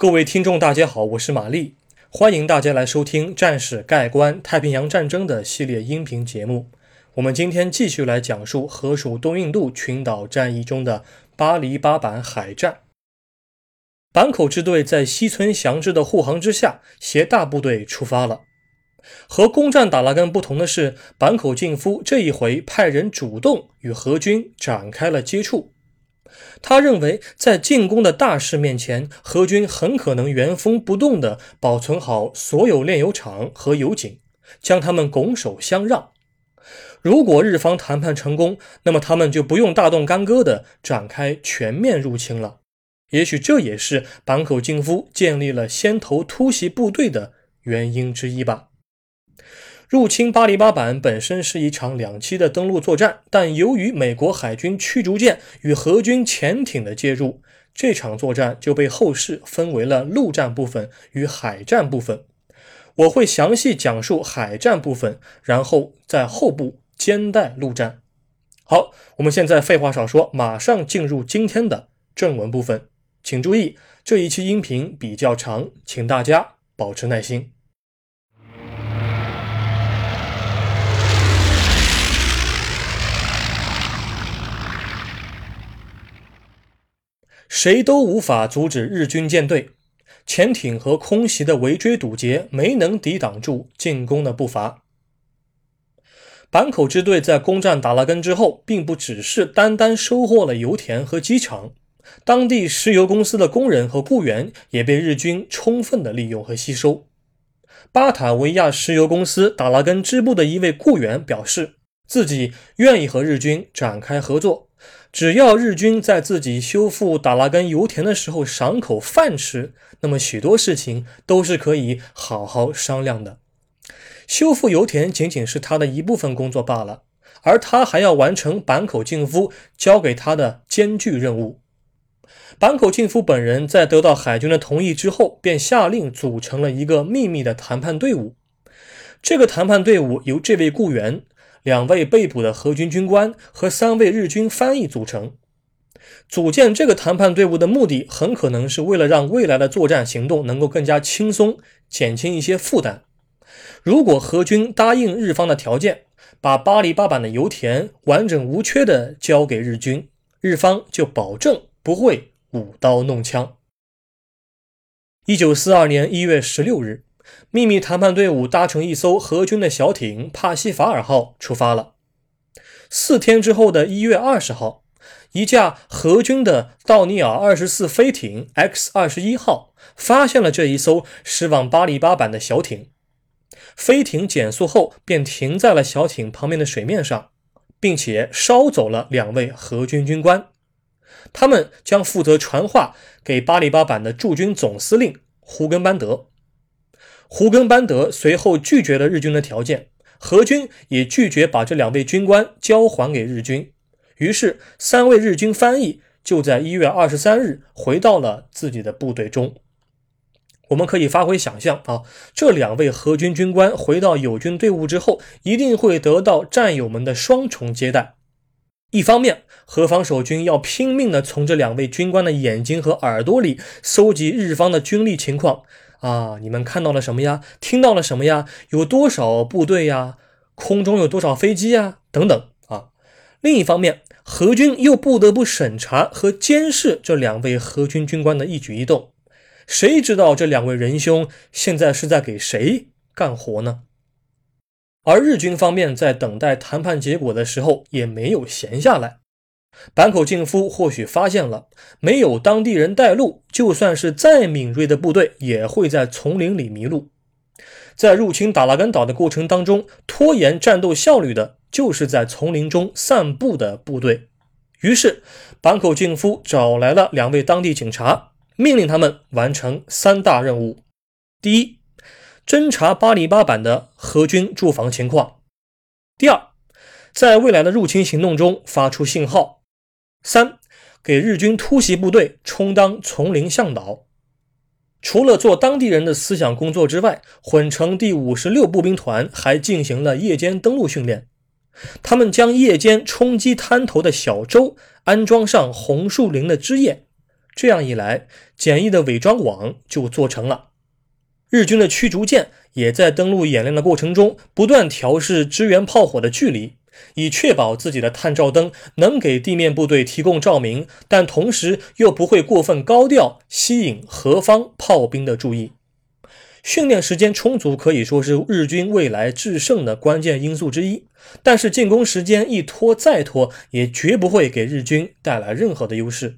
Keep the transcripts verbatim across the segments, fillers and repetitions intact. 各位听众大家好，我是玛丽，欢迎大家来收听《战史概观：太平洋战争》的系列音频节目。我们今天继续来讲述荷属东印度群岛战役中的巴黎巴板海战。坂口支队在西村祥之的护航之下，携大部队出发了。和攻占打拉根不同的是，坂口敬夫这一回派人主动与荷军展开了接触。他认为，在进攻的大势面前，荷军很可能原封不动地保存好所有炼油厂和油井，将他们拱手相让。如果日方谈判成功，那么他们就不用大动干戈地展开全面入侵了。也许这也是坂口敬夫建立了先头突袭部队的原因之一吧。入侵巴黎巴板本身是一场两栖的登陆作战，但由于美国海军驱逐舰与荷军潜艇的介入，这场作战就被后世分为了陆战部分与海战部分。我会详细讲述海战部分，然后在后部兼带陆战。好，我们现在废话少说，马上进入今天的正文部分。请注意，这一期音频比较长，请大家保持耐心。谁都无法阻止日军舰队，潜艇和空袭的围追堵截没能抵挡住进攻的步伐。坂口支队在攻占达拉根之后，并不只是单单收获了油田和机场，当地石油公司的工人和雇员也被日军充分的利用和吸收。巴塔维亚石油公司达拉根支部的一位雇员表示，自己愿意和日军展开合作，只要日军在自己修复达拉根油田的时候赏口饭吃，那么许多事情都是可以好好商量的。修复油田仅仅是他的一部分工作罢了，而他还要完成坂口敬夫交给他的艰巨任务。坂口敬夫本人在得到海军的同意之后，便下令组成了一个秘密的谈判队伍。这个谈判队伍由这位雇员、两位被捕的荷军军官和三位日军翻译组成。组建这个谈判队伍的目的，很可能是为了让未来的作战行动能够更加轻松，减轻一些负担。如果荷军答应日方的条件，把巴黎巴板的油田完整无缺地交给日军，日方就保证不会舞刀弄枪。一九四二年一月十六日，秘密谈判队伍搭乘一艘荷军的小艇帕西法尔号出发了。四天之后的一月二十号，一架荷军的道尼尔二十四飞艇 X二十一 号发现了这一艘驶往巴黎巴板的小艇。飞艇减速后便停在了小艇旁边的水面上，并且捎走了两位荷军军官。他们将负责传话给巴黎巴板的驻军总司令胡根班德。胡根班德随后拒绝了日军的条件，荷军也拒绝把这两位军官交还给日军，于是三位日军翻译就在一月二十三日回到了自己的部队中。我们可以发挥想象啊，这两位荷军军官回到友军队伍之后，一定会得到战友们的双重接待。一方面，荷方守军要拼命地从这两位军官的眼睛和耳朵里搜集日方的军力情况啊，你们看到了什么呀？听到了什么呀？有多少部队呀？空中有多少飞机呀？等等啊。另一方面，荷军又不得不审查和监视这两位荷军军官的一举一动。谁知道这两位仁兄现在是在给谁干活呢？而日军方面在等待谈判结果的时候，也没有闲下来。坂口敬夫或许发现了，没有当地人带路，就算是再敏锐的部队也会在丛林里迷路。在入侵达拉根岛的过程当中，拖延战斗效率的就是在丛林中散步的部队。于是坂口敬夫找来了两位当地警察，命令他们完成三大任务。第一，侦察巴黎巴板的荷军驻防情况。第二，在未来的入侵行动中发出信号。三，给日军突袭部队充当丛林向导。除了做当地人的思想工作之外，混成第五十六步兵团还进行了夜间登陆训练。他们将夜间冲击滩头的小舟安装上红树林的枝叶，这样一来，简易的伪装网就做成了。日军的驱逐舰也在登陆演练的过程中不断调试支援炮火的距离，以确保自己的探照灯能给地面部队提供照明，但同时又不会过分高调，吸引何方炮兵的注意。训练时间充足可以说是日军未来制胜的关键因素之一，但是进攻时间一拖再拖，也绝不会给日军带来任何的优势。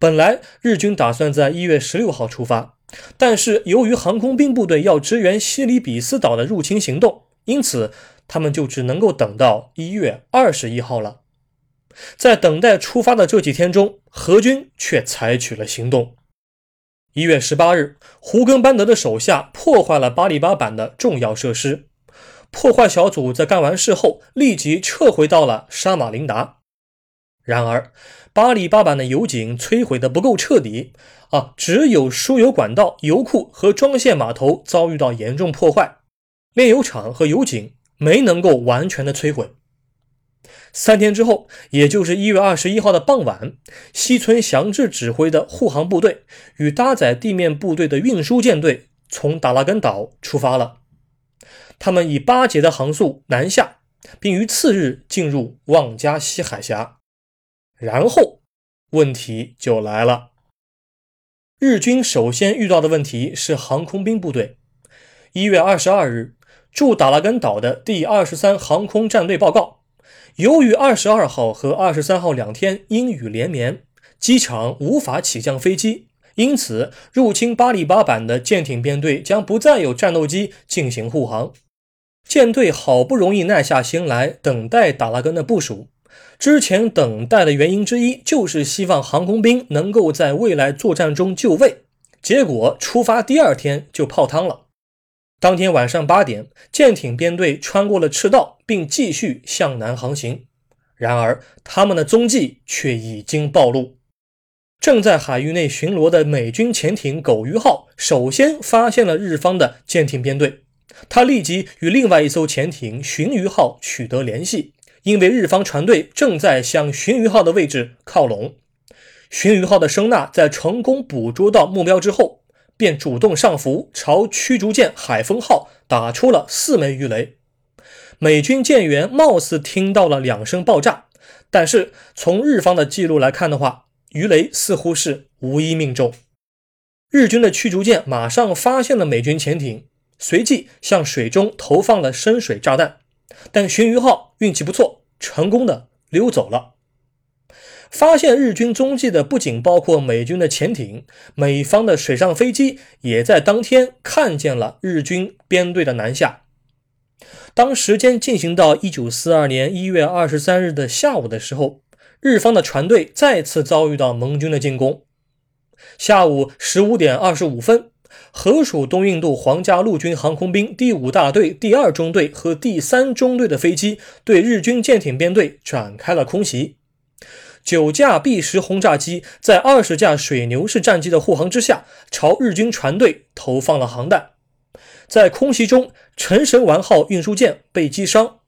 本来日军打算在一月十六号出发，但是由于航空兵部队要支援西里比斯岛的入侵行动，因此他们就只能够等到一月二十一号了。在等待出发的这几天中，荷军却采取了行动。一月十八日，胡根班德的手下破坏了巴里巴板的重要设施。破坏小组在干完事后立即撤回到了沙马林达。然而巴里巴板的油井摧毁的不够彻底啊，只有输油管道、油库和装卸码头遭遇到严重破坏，炼油厂和油井没能够完全的摧毁。三天之后，也就是一月二十一号的傍晚，西村祥治指挥的护航部队与搭载地面部队的运输舰队从达拉根岛出发了。他们以八节的航速南下，并于次日进入望加西海峡。然后问题就来了。日军首先遇到的问题是航空兵部队。一月二十二日，驻达拉根岛的第二十三航空战队报告，由于二十二号和二十三号两天阴雨连绵，机场无法起降飞机，因此入侵巴里巴板的舰艇编队将不再有战斗机进行护航。舰队好不容易耐下心来等待达拉根的部署，之前等待的原因之一就是希望航空兵能够在未来作战中就位，结果出发第二天就泡汤了。当天晚上八点，舰艇编队穿过了赤道，并继续向南航行。然而他们的踪迹却已经暴露。正在海域内巡逻的美军潜艇狗鱼号首先发现了日方的舰艇编队，他立即与另外一艘潜艇鲟鱼号取得联系，因为日方船队正在向鲟鱼号的位置靠拢。鲟鱼号的声呐在成功捕捉到目标之后，便主动上浮，朝驱逐舰海风号打出了四枚鱼雷。美军舰员貌似听到了两声爆炸，但是从日方的记录来看的话，鱼雷似乎是无一命中。日军的驱逐舰马上发现了美军潜艇，随即向水中投放了深水炸弹，但鲟鱼号运气不错，成功的溜走了。发现日军踪迹的不仅包括美军的潜艇，美方的水上飞机也在当天看见了日军编队的南下。当时间进行到一九四二年一月二十三日的下午的时候，日方的船队再次遭遇到盟军的进攻。下午十五点二十五分，荷属东印度皇家陆军航空兵第五大队第二中队和第三中队的飞机对日军舰艇编队展开了空袭。九架 B 十 轰炸机在二十架水牛式战机的护航之下，朝日军船队投放了航弹。在空袭中，陈神丸号运输舰被击伤，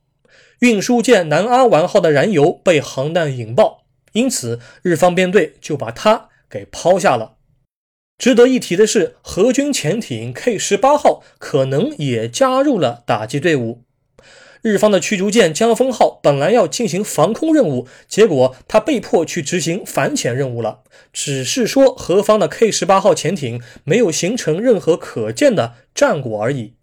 运输舰南阿丸号的燃油被航弹引爆，因此日方编队就把它给抛下了。值得一提的是，荷军潜艇 K 十八 号可能也加入了打击队伍。日方的驱逐舰江峰号本来要进行防空任务，结果他被迫去执行反潜任务了。只是说荷方的 K 十八 号潜艇没有形成任何可见的战果而已。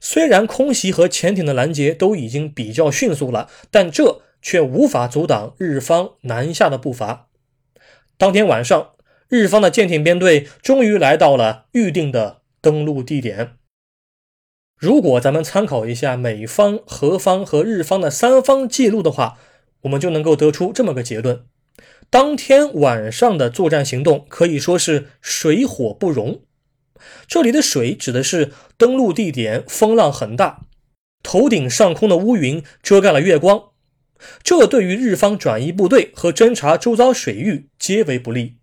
虽然空袭和潜艇的拦截都已经比较迅速了，但这却无法阻挡日方南下的步伐。当天晚上，日方的舰艇编队终于来到了预定的登陆地点。如果咱们参考一下美方、荷方和日方的三方记录的话，我们就能够得出这么个结论：当天晚上的作战行动可以说是水火不容。这里的水指的是登陆地点风浪很大，头顶上空的乌云遮盖了月光，这对于日方转移部队和侦察周遭水域皆为不利。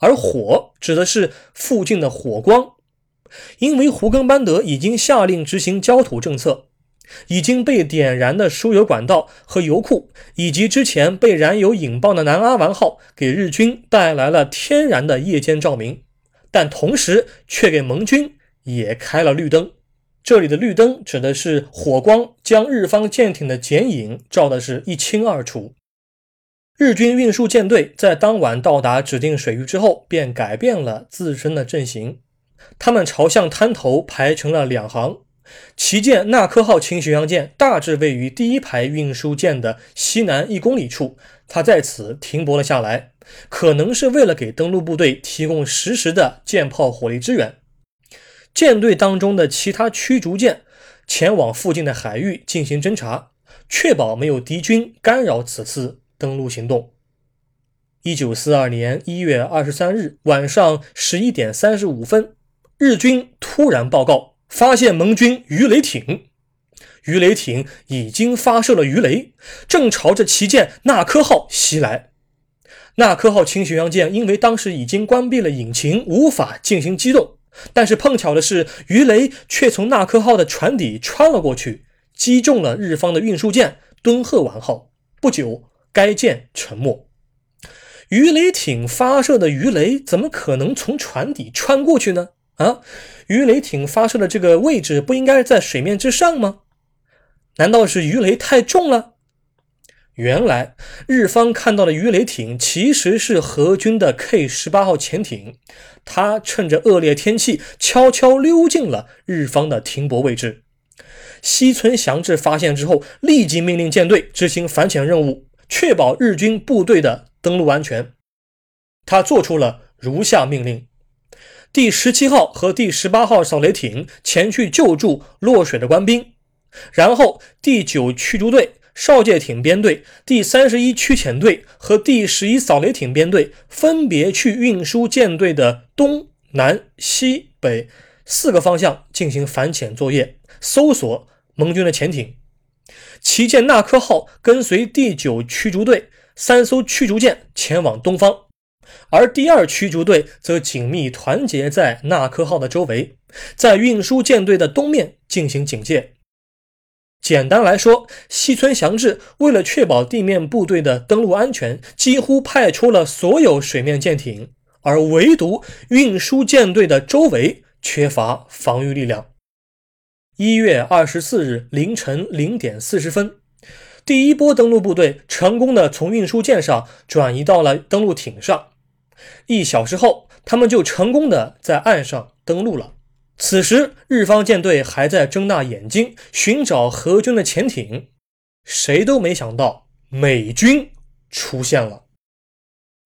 而火指的是附近的火光，因为胡根班德已经下令执行焦土政策，已经被点燃的输油管道和油库，以及之前被燃油引爆的南阿丸号，给日军带来了天然的夜间照明，但同时却给盟军也开了绿灯。这里的绿灯指的是火光将日方舰艇的剪影照的是一清二楚。日军运输舰队在当晚到达指定水域之后，便改变了自身的阵型，他们朝向滩头排成了两行。旗舰纳科号轻巡洋舰大致位于第一排运输舰的西南一公里处，它在此停泊了下来，可能是为了给登陆部队提供实时的舰炮火力支援。舰队当中的其他驱逐舰前往附近的海域进行侦察，确保没有敌军干扰此次登陆行动。一九四二年一月二十三日晚上十一点三十五分，日军突然报告发现盟军鱼雷艇，鱼雷艇已经发射了鱼雷，正朝着旗舰纳科号袭来。纳科号轻巡洋舰因为当时已经关闭了引擎，无法进行机动，但是碰巧的是，鱼雷却从纳科号的船底穿了过去，击中了日方的运输舰敦贺丸号。不久，该舰沉没。鱼雷艇发射的鱼雷怎么可能从船底穿过去呢？啊，鱼雷艇发射的这个位置不应该在水面之上吗？难道是鱼雷太重了？原来日方看到的鱼雷艇其实是荷军的 K 十八 号潜艇，它趁着恶劣天气悄悄溜进了日方的停泊位置。西村祥治发现之后，立即命令舰队执行反潜任务，确保日军部队的登陆安全。他做出了如下命令：第十七号和第十八号扫雷艇前去救助落水的官兵，然后第九驱逐队、哨戒艇编队、第三十一驱潜队和第十一扫雷艇编队分别去运输舰队的东南西北四个方向进行反潜作业，搜索盟军的潜艇。旗舰纳科号跟随第九驱逐队、三艘驱逐舰前往东方，而第二驱逐队则紧密团结在纳科号的周围，在运输舰队的东面进行警戒。简单来说，西村祥治为了确保地面部队的登陆安全，几乎派出了所有水面舰艇，而唯独运输舰队的周围缺乏防御力量。一月二十四日凌晨零点四十分，第一波登陆部队成功的从运输舰上转移到了登陆艇上，一小时后他们就成功的在岸上登陆了。此时日方舰队还在睁大眼睛寻找荷军的潜艇，谁都没想到美军出现了。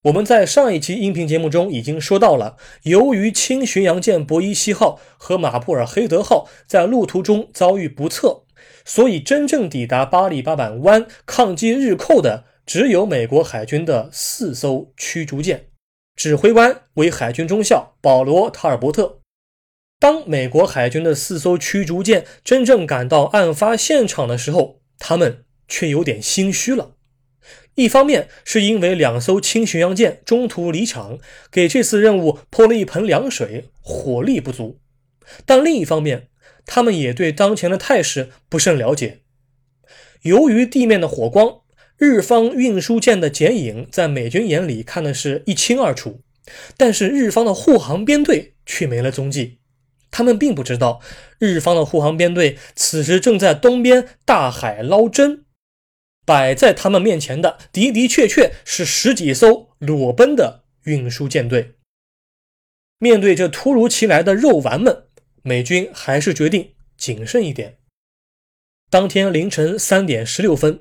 我们在上一期音频节目中已经说到了，由于轻巡洋舰博伊西号和马布尔黑德号在路途中遭遇不测，所以真正抵达巴里巴板湾抗击日寇的只有美国海军的四艘驱逐舰，指挥官为海军中校保罗·塔尔伯特。当美国海军的四艘驱逐舰真正赶到案发现场的时候，他们却有点心虚了。一方面是因为两艘轻巡洋舰中途离场，给这次任务泼了一盆凉水，火力不足，但另一方面他们也对当前的态势不甚了解。由于地面的火光，日方运输舰的剪影在美军眼里看的是一清二楚，但是日方的护航编队却没了踪迹。他们并不知道，日方的护航编队此时正在东边大海捞针，摆在他们面前的的的确确是十几艘裸奔的运输舰队。面对这突如其来的肉丸们，美军还是决定谨慎一点。当天凌晨三点十六分，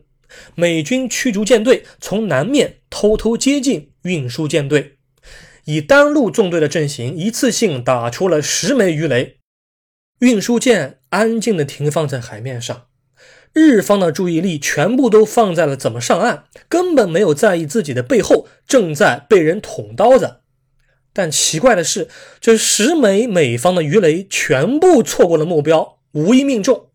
美军驱逐舰队从南面偷偷接近运输舰队，以单路纵队的阵型一次性打出了十枚鱼雷。运输舰安静地停放在海面上，日方的注意力全部都放在了怎么上岸，根本没有在意自己的背后正在被人捅刀子。但奇怪的是，这十枚美方的鱼雷全部错过了目标，无一命中。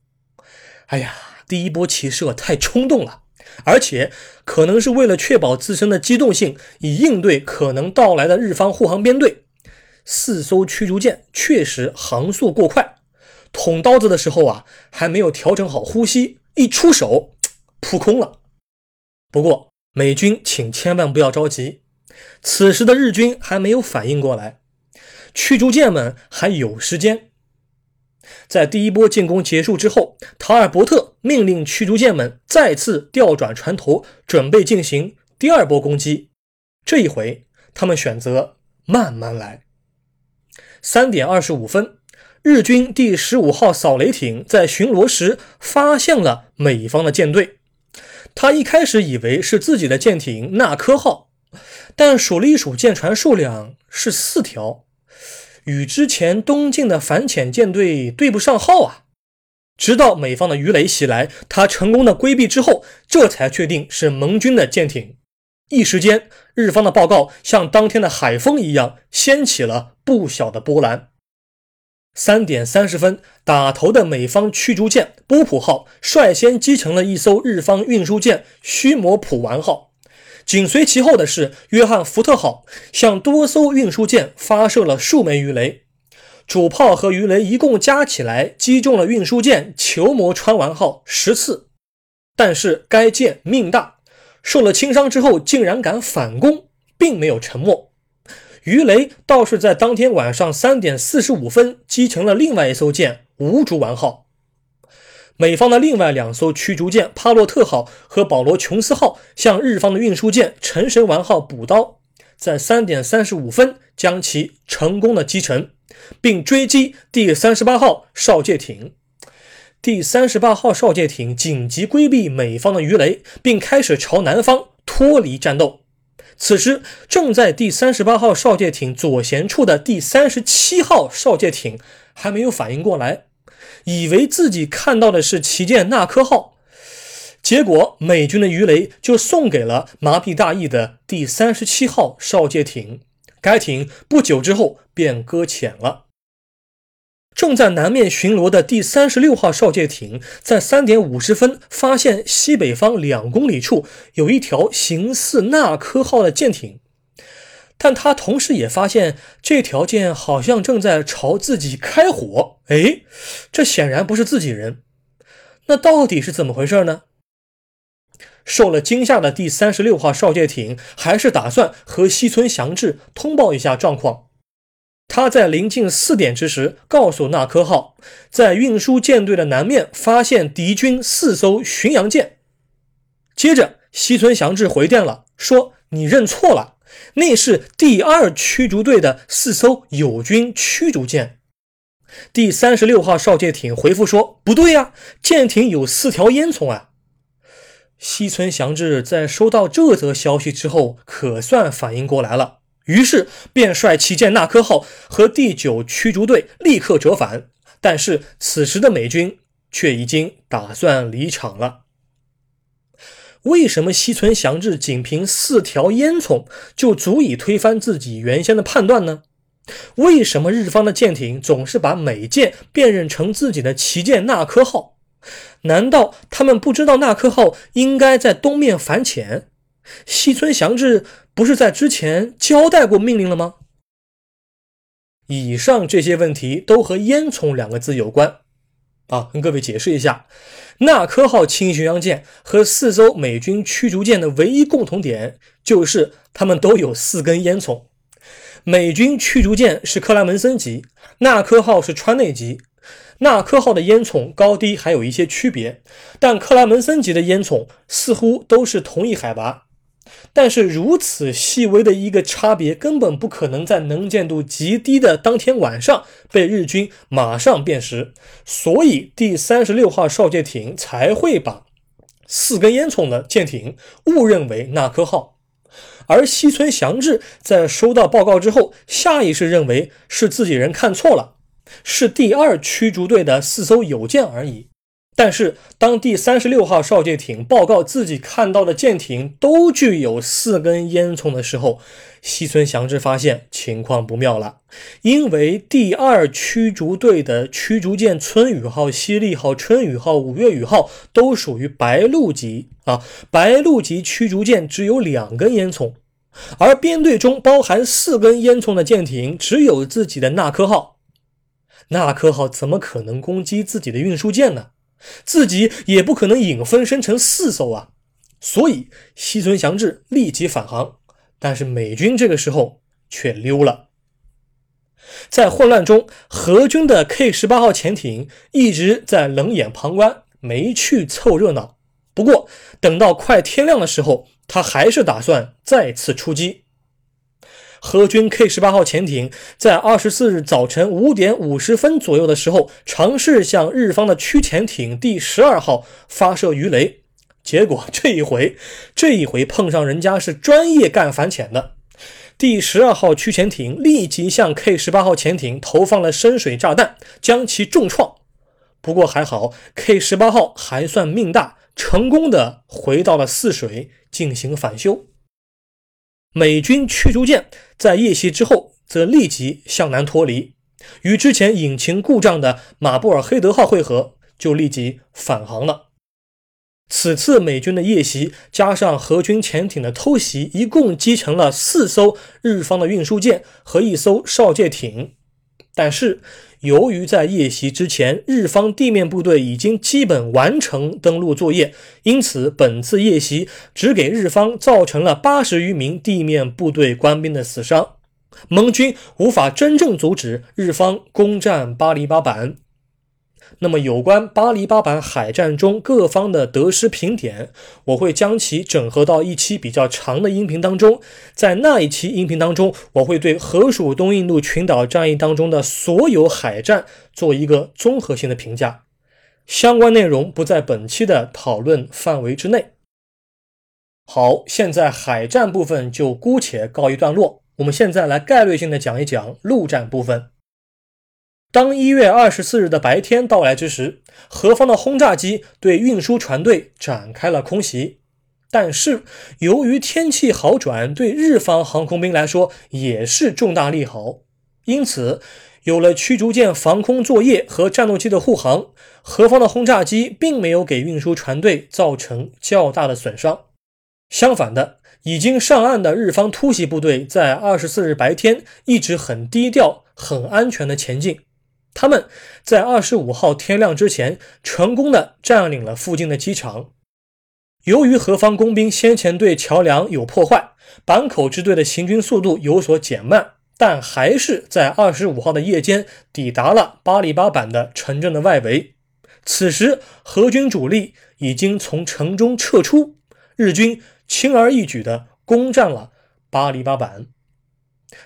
哎呀，第一波骑射太冲动了，而且可能是为了确保自身的机动性，以应对可能到来的日方护航编队。四艘驱逐舰确实航速过快，捅刀子的时候啊，还没有调整好呼吸，一出手扑空了。不过美军请千万不要着急，此时的日军还没有反应过来，驱逐舰们还有时间。在第一波进攻结束之后，塔尔伯特命令驱逐舰们再次调转船头，准备进行第二波攻击。这一回他们选择慢慢来。三点二十五分，日军第十五号扫雷艇在巡逻时发现了美方的舰队。他一开始以为是自己的舰艇纳科号，但数了一数舰船数量是四条，与之前东进的反潜舰队对不上号啊！直到美方的鱼雷袭来，他成功的规避之后，这才确定是盟军的舰艇。一时间，日方的报告像当天的海风一样，掀起了不小的波澜。三点三十分，打头的美方驱逐舰波普号率先击沉了一艘日方运输舰须磨普丸号，紧随其后的是约翰福特号向多艘运输舰发射了数枚鱼雷，主炮和鱼雷一共加起来击中了运输舰球磨穿丸号十次，但是该舰命大，受了轻伤之后竟然敢反攻，并没有沉没。鱼雷倒是在当天晚上三点四十五分击沉了另外一艘舰无竹丸号。美方的另外两艘驱逐舰帕洛特号和保罗琼斯号向日方的运输舰陈神丸号补刀，在 三点三十五分将其成功的击沉，并追击第三十八号哨戒艇。第三十八号哨戒艇紧急规避美方的鱼雷，并开始朝南方脱离战斗。此时正在第三十八号哨戒艇左舷处的第三十七号哨戒艇还没有反应过来，以为自己看到的是旗舰纳科号，结果美军的鱼雷就送给了麻痹大意的第三十七号哨戒艇，该艇不久之后便搁浅了。正在南面巡逻的第三十六号哨戒艇在 三点五十分发现西北方两公里处有一条形似纳科号的舰艇，但他同时也发现这条舰好像正在朝自己开火，哎，这显然不是自己人，那到底是怎么回事呢？受了惊吓的第三十六号哨戒艇还是打算和西村祥治通报一下状况。他在临近四点之时告诉纳科号，在运输舰队的南面发现敌军四艘巡洋舰。接着西村祥治回电了，说你认错了，那是第二驱逐队的四艘友军驱逐舰。第三十六号哨戒艇回复说，不对啊，舰艇有四条烟囱啊。西村祥治在收到这则消息之后可算反应过来了，于是便率旗舰纳科号和第九驱逐队立刻折返，但是此时的美军却已经打算离场了。为什么西村祥治仅凭四条烟囱就足以推翻自己原先的判断呢？为什么日方的舰艇总是把美舰辨认成自己的旗舰纳科号？难道他们不知道纳科号应该在东面反潜？西村祥治不是在之前交代过命令了吗？以上这些问题都和烟囱两个字有关啊，跟各位解释一下，纳科号轻巡洋舰和四艘美军驱逐舰的唯一共同点就是他们都有四根烟囱。美军驱逐舰是克莱门森级，纳科号是川内级。纳科号的烟囱高低还有一些区别，但克莱门森级的烟囱似乎都是同一海拔，但是如此细微的一个差别根本不可能在能见度极低的当天晚上被日军马上辨识，所以第三十六号哨戒艇才会把四根烟囱的舰艇误认为纳科号。而西村祥治在收到报告之后下意识认为是自己人看错了，是第二驱逐队的四艘友舰而已。但是当第三十六号哨戒艇报告自己看到的舰艇都具有四根烟囱的时候，西村祥治发现情况不妙了，因为第二驱逐队的驱逐舰村雨号、西利号、春雨号、五月雨号都属于白鹭级啊，白鹭级驱逐舰只有两根烟囱，而编队中包含四根烟囱的舰艇只有自己的纳科号。那可好，怎么可能攻击自己的运输舰呢？自己也不可能引分身成四艘啊。所以西村祥治立即返航，但是美军这个时候却溜了。在混乱中，荷军的 K 十八 号潜艇一直在冷眼旁观，没去凑热闹。不过等到快天亮的时候，他还是打算再次出击。荷军 K 十八 号潜艇在二十四日早晨五点五十分左右的时候，尝试向日方的驱潜艇第十二号发射鱼雷，结果这一回这一回碰上人家是专业干反潜的。第十二号驱潜艇立即向 K 十八 号潜艇投放了深水炸弹，将其重创。不过还好 K 十八 号还算命大，成功的回到了泗水进行返修。美军驱逐舰在夜袭之后则立即向南脱离，与之前引擎故障的马布尔黑德号会合，就立即返航了。此次美军的夜袭加上荷军潜艇的偷袭，一共击沉了四艘日方的运输舰和一艘哨戒艇。但是由于在夜袭之前日方地面部队已经基本完成登陆作业，因此本次夜袭只给日方造成了八十余名地面部队官兵的死伤，盟军无法真正阻止日方攻占巴黎巴板。那么有关巴黎巴板海战中各方的得失评点，我会将其整合到一期比较长的音频当中。在那一期音频当中，我会对荷属东印度群岛战役当中的所有海战做一个综合性的评价，相关内容不在本期的讨论范围之内。好，现在海战部分就姑且告一段落，我们现在来概率性的讲一讲陆战部分。当一月二十四日的白天到来之时，荷方的轰炸机对运输船队展开了空袭。但是由于天气好转，对日方航空兵来说也是重大利好，因此有了驱逐舰防空作业和战斗机的护航，荷方的轰炸机并没有给运输船队造成较大的损伤。相反的，已经上岸的日方突袭部队在二十四日白天一直很低调很安全的前进，他们在二十五号天亮之前成功的占领了附近的机场。由于荷方工兵先前对桥梁有破坏，坂口支队的行军速度有所减慢，但还是在二十五号的夜间抵达了巴黎巴板的城镇的外围。此时荷军主力已经从城中撤出，日军轻而易举的攻占了巴黎巴板。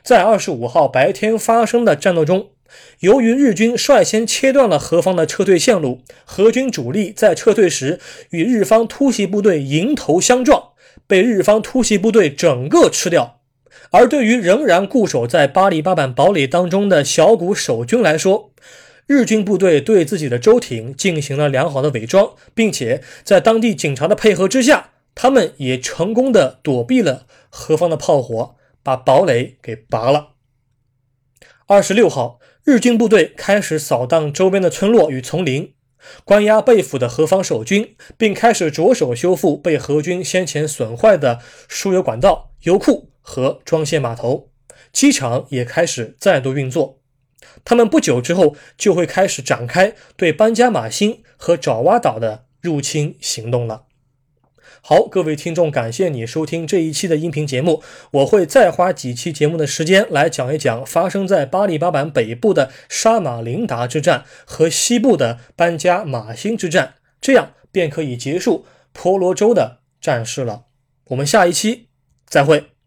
在二十五号白天发生的战斗中，由于日军率先切断了荷方的撤退线路，荷军主力在撤退时与日方突袭部队迎头相撞，被日方突袭部队整个吃掉。而对于仍然固守在巴黎巴板堡垒当中的小股守军来说，日军部队对自己的舟艇进行了良好的伪装，并且在当地警察的配合之下，他们也成功的躲避了荷方的炮火，把堡垒给拔了。二十六号日军部队开始扫荡周边的村落与丛林，关押被俘的荷方守军，并开始着手修复被荷军先前损坏的输油管道、油库和装卸码头，机场也开始再度运作。他们不久之后就会开始展开对班加马星和爪哇岛的入侵行动了。好，各位听众，感谢你收听这一期的音频节目，我会再花几期节目的时间来讲一讲发生在巴黎巴板北部的沙马林达之战和西部的班加马星之战，这样便可以结束婆罗洲的战事了。我们下一期再会。